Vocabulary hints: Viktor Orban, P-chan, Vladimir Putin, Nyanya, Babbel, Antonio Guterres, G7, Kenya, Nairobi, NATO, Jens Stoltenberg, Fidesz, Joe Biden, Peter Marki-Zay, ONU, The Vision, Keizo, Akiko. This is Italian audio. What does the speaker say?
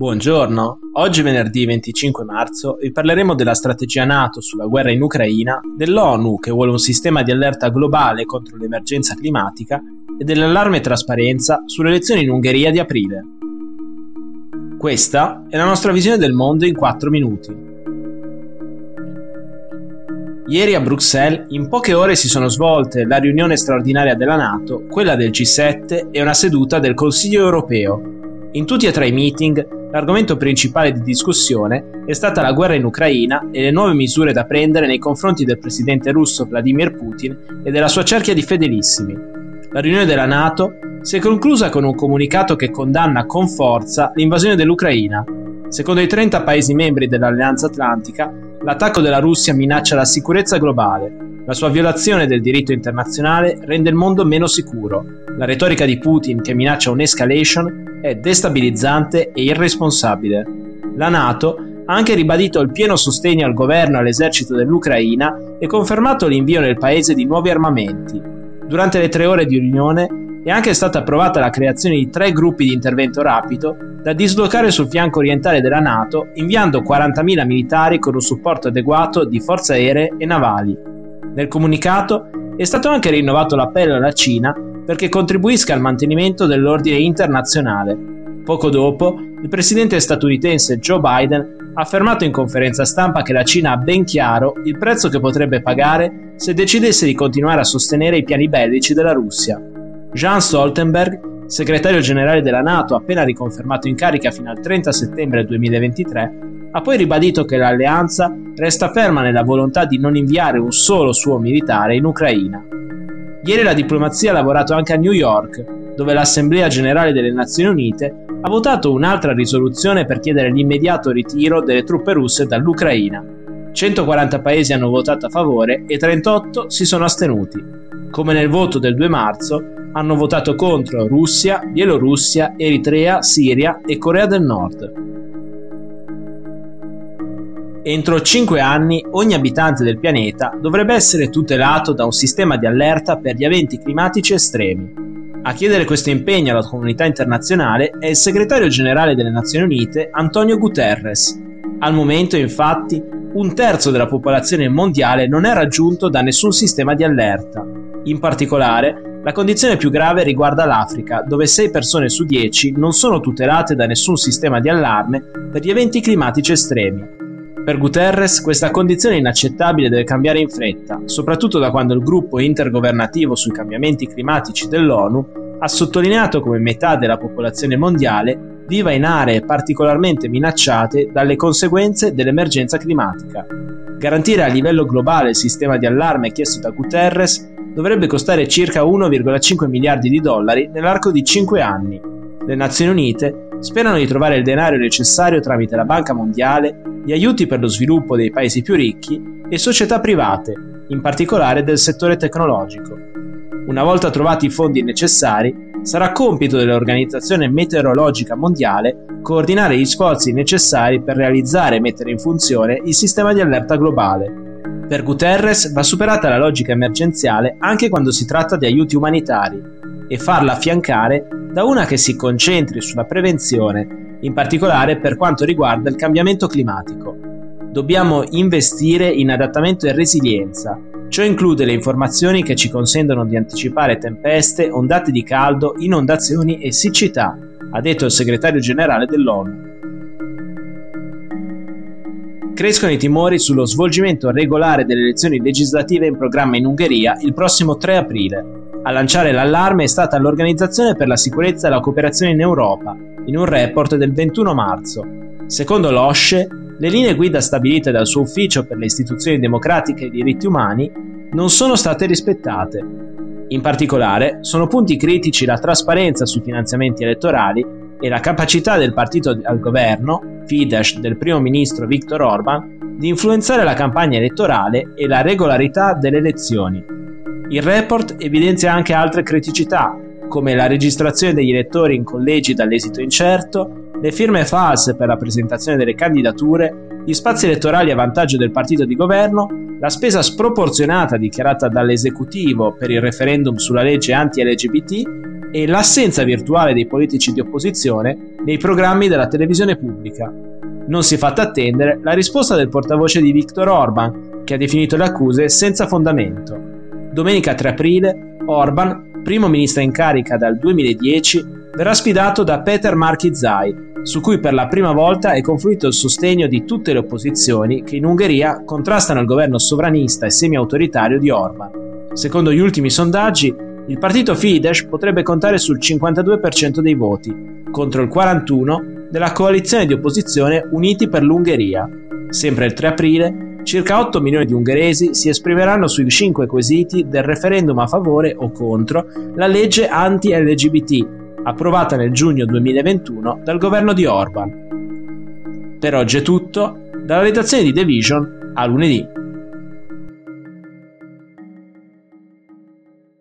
Buongiorno, oggi venerdì 25 marzo vi parleremo della strategia NATO sulla guerra in Ucraina, dell'ONU che vuole un sistema di allerta globale contro l'emergenza climatica e dell'allarme trasparenza sulle elezioni in Ungheria di aprile. Questa è la nostra visione del mondo in 4 minuti. Ieri a Bruxelles in poche ore si sono svolte la riunione straordinaria della NATO, quella del G7 e una seduta del Consiglio europeo. In tutti e tre i meeting l'argomento principale di discussione è stata la guerra in Ucraina e le nuove misure da prendere nei confronti del presidente russo Vladimir Putin e della sua cerchia di fedelissimi. La riunione della NATO si è conclusa con un comunicato che condanna con forza l'invasione dell'Ucraina. Secondo i 30 Paesi membri dell'Alleanza Atlantica, l'attacco della Russia minaccia la sicurezza globale. La sua violazione del diritto internazionale rende il mondo meno sicuro. La retorica di Putin che minaccia un'escalation è destabilizzante e irresponsabile. La NATO ha anche ribadito il pieno sostegno al governo e all'esercito dell'Ucraina e confermato l'invio nel paese di nuovi armamenti. Durante le 3 ore di riunione è anche stata approvata la creazione di 3 gruppi di intervento rapido da dislocare sul fianco orientale della NATO, inviando 40.000 militari con un supporto adeguato di forze aeree e navali. Nel comunicato è stato anche rinnovato l'appello alla Cina perché contribuisca al mantenimento dell'ordine internazionale. Poco dopo, il presidente statunitense Joe Biden ha affermato in conferenza stampa che la Cina ha ben chiaro il prezzo che potrebbe pagare se decidesse di continuare a sostenere i piani bellici della Russia. Jens Stoltenberg, segretario generale della NATO appena riconfermato in carica fino al 30 settembre 2023, ha poi ribadito che l'alleanza resta ferma nella volontà di non inviare un solo suo militare in Ucraina. Ieri la diplomazia ha lavorato anche a New York, dove l'Assemblea Generale delle Nazioni Unite ha votato un'altra risoluzione per chiedere l'immediato ritiro delle truppe russe dall'Ucraina. 140 paesi hanno votato a favore e 38 si sono astenuti. Come nel voto del 2 marzo, hanno votato contro Russia, Bielorussia, Eritrea, Siria e Corea del Nord. Entro 5 anni ogni abitante del pianeta dovrebbe essere tutelato da un sistema di allerta per gli eventi climatici estremi. A chiedere questo impegno alla comunità internazionale è il segretario generale delle Nazioni Unite Antonio Guterres. Al momento, infatti, 1/3 della popolazione mondiale non è raggiunto da nessun sistema di allerta. In particolare, la condizione più grave riguarda l'Africa, dove 6 persone su 10 non sono tutelate da nessun sistema di allarme per gli eventi climatici estremi. Per Guterres questa condizione inaccettabile deve cambiare in fretta, soprattutto da quando il gruppo intergovernativo sui cambiamenti climatici dell'ONU ha sottolineato come metà della popolazione mondiale viva in aree particolarmente minacciate dalle conseguenze dell'emergenza climatica. Garantire a livello globale il sistema di allarme chiesto da Guterres dovrebbe costare circa 1,5 miliardi di dollari nell'arco di 5 anni. Le Nazioni Unite sperano di trovare il denaro necessario tramite la Banca Mondiale, gli aiuti per lo sviluppo dei paesi più ricchi e società private, in particolare del settore tecnologico. Una volta trovati i fondi necessari, sarà compito dell'Organizzazione Meteorologica Mondiale coordinare gli sforzi necessari per realizzare e mettere in funzione il sistema di allerta globale. Per Guterres va superata la logica emergenziale anche quando si tratta di aiuti umanitari e farla affiancare da una che si concentri sulla prevenzione, in particolare per quanto riguarda il cambiamento climatico. Dobbiamo investire in adattamento e resilienza. Ciò include le informazioni che ci consentono di anticipare tempeste, ondate di caldo, inondazioni e siccità, ha detto il segretario generale dell'ONU. Crescono i timori sullo svolgimento regolare delle elezioni legislative in programma in Ungheria il prossimo 3 aprile. A lanciare l'allarme è stata l'Organizzazione per la Sicurezza e la Cooperazione in Europa, in un report del 21 marzo. Secondo l'OSCE, le linee guida stabilite dal suo Ufficio per le Istituzioni Democratiche e i Diritti Umani non sono state rispettate. In particolare, sono punti critici la trasparenza sui finanziamenti elettorali e la capacità del partito al governo, Fidesz del primo ministro Viktor Orban, di influenzare la campagna elettorale e la regolarità delle elezioni. Il report evidenzia anche altre criticità, come la registrazione degli elettori in collegi dall'esito incerto, le firme false per la presentazione delle candidature, gli spazi elettorali a vantaggio del partito di governo, la spesa sproporzionata dichiarata dall'esecutivo per il referendum sulla legge anti-LGBT e l'assenza virtuale dei politici di opposizione nei programmi della televisione pubblica. Non si è fatta attendere la risposta del portavoce di Viktor Orban, che ha definito le accuse senza fondamento. Domenica 3 aprile, Orban, primo ministro in carica dal 2010, verrà sfidato da Peter Marki-Zay, su cui per la prima volta è confluito il sostegno di tutte le opposizioni che in Ungheria contrastano il governo sovranista e semi-autoritario di Orban. Secondo gli ultimi sondaggi, il partito Fidesz potrebbe contare sul 52% dei voti, contro il 41% della coalizione di opposizione Uniti per l'Ungheria. Sempre il 3 aprile, circa 8 milioni di ungheresi si esprimeranno sui 5 quesiti del referendum a favore o contro la legge anti-LGBT, approvata nel giugno 2021 dal governo di Orban. Per oggi è tutto, dalla redazione di The Vision, a lunedì.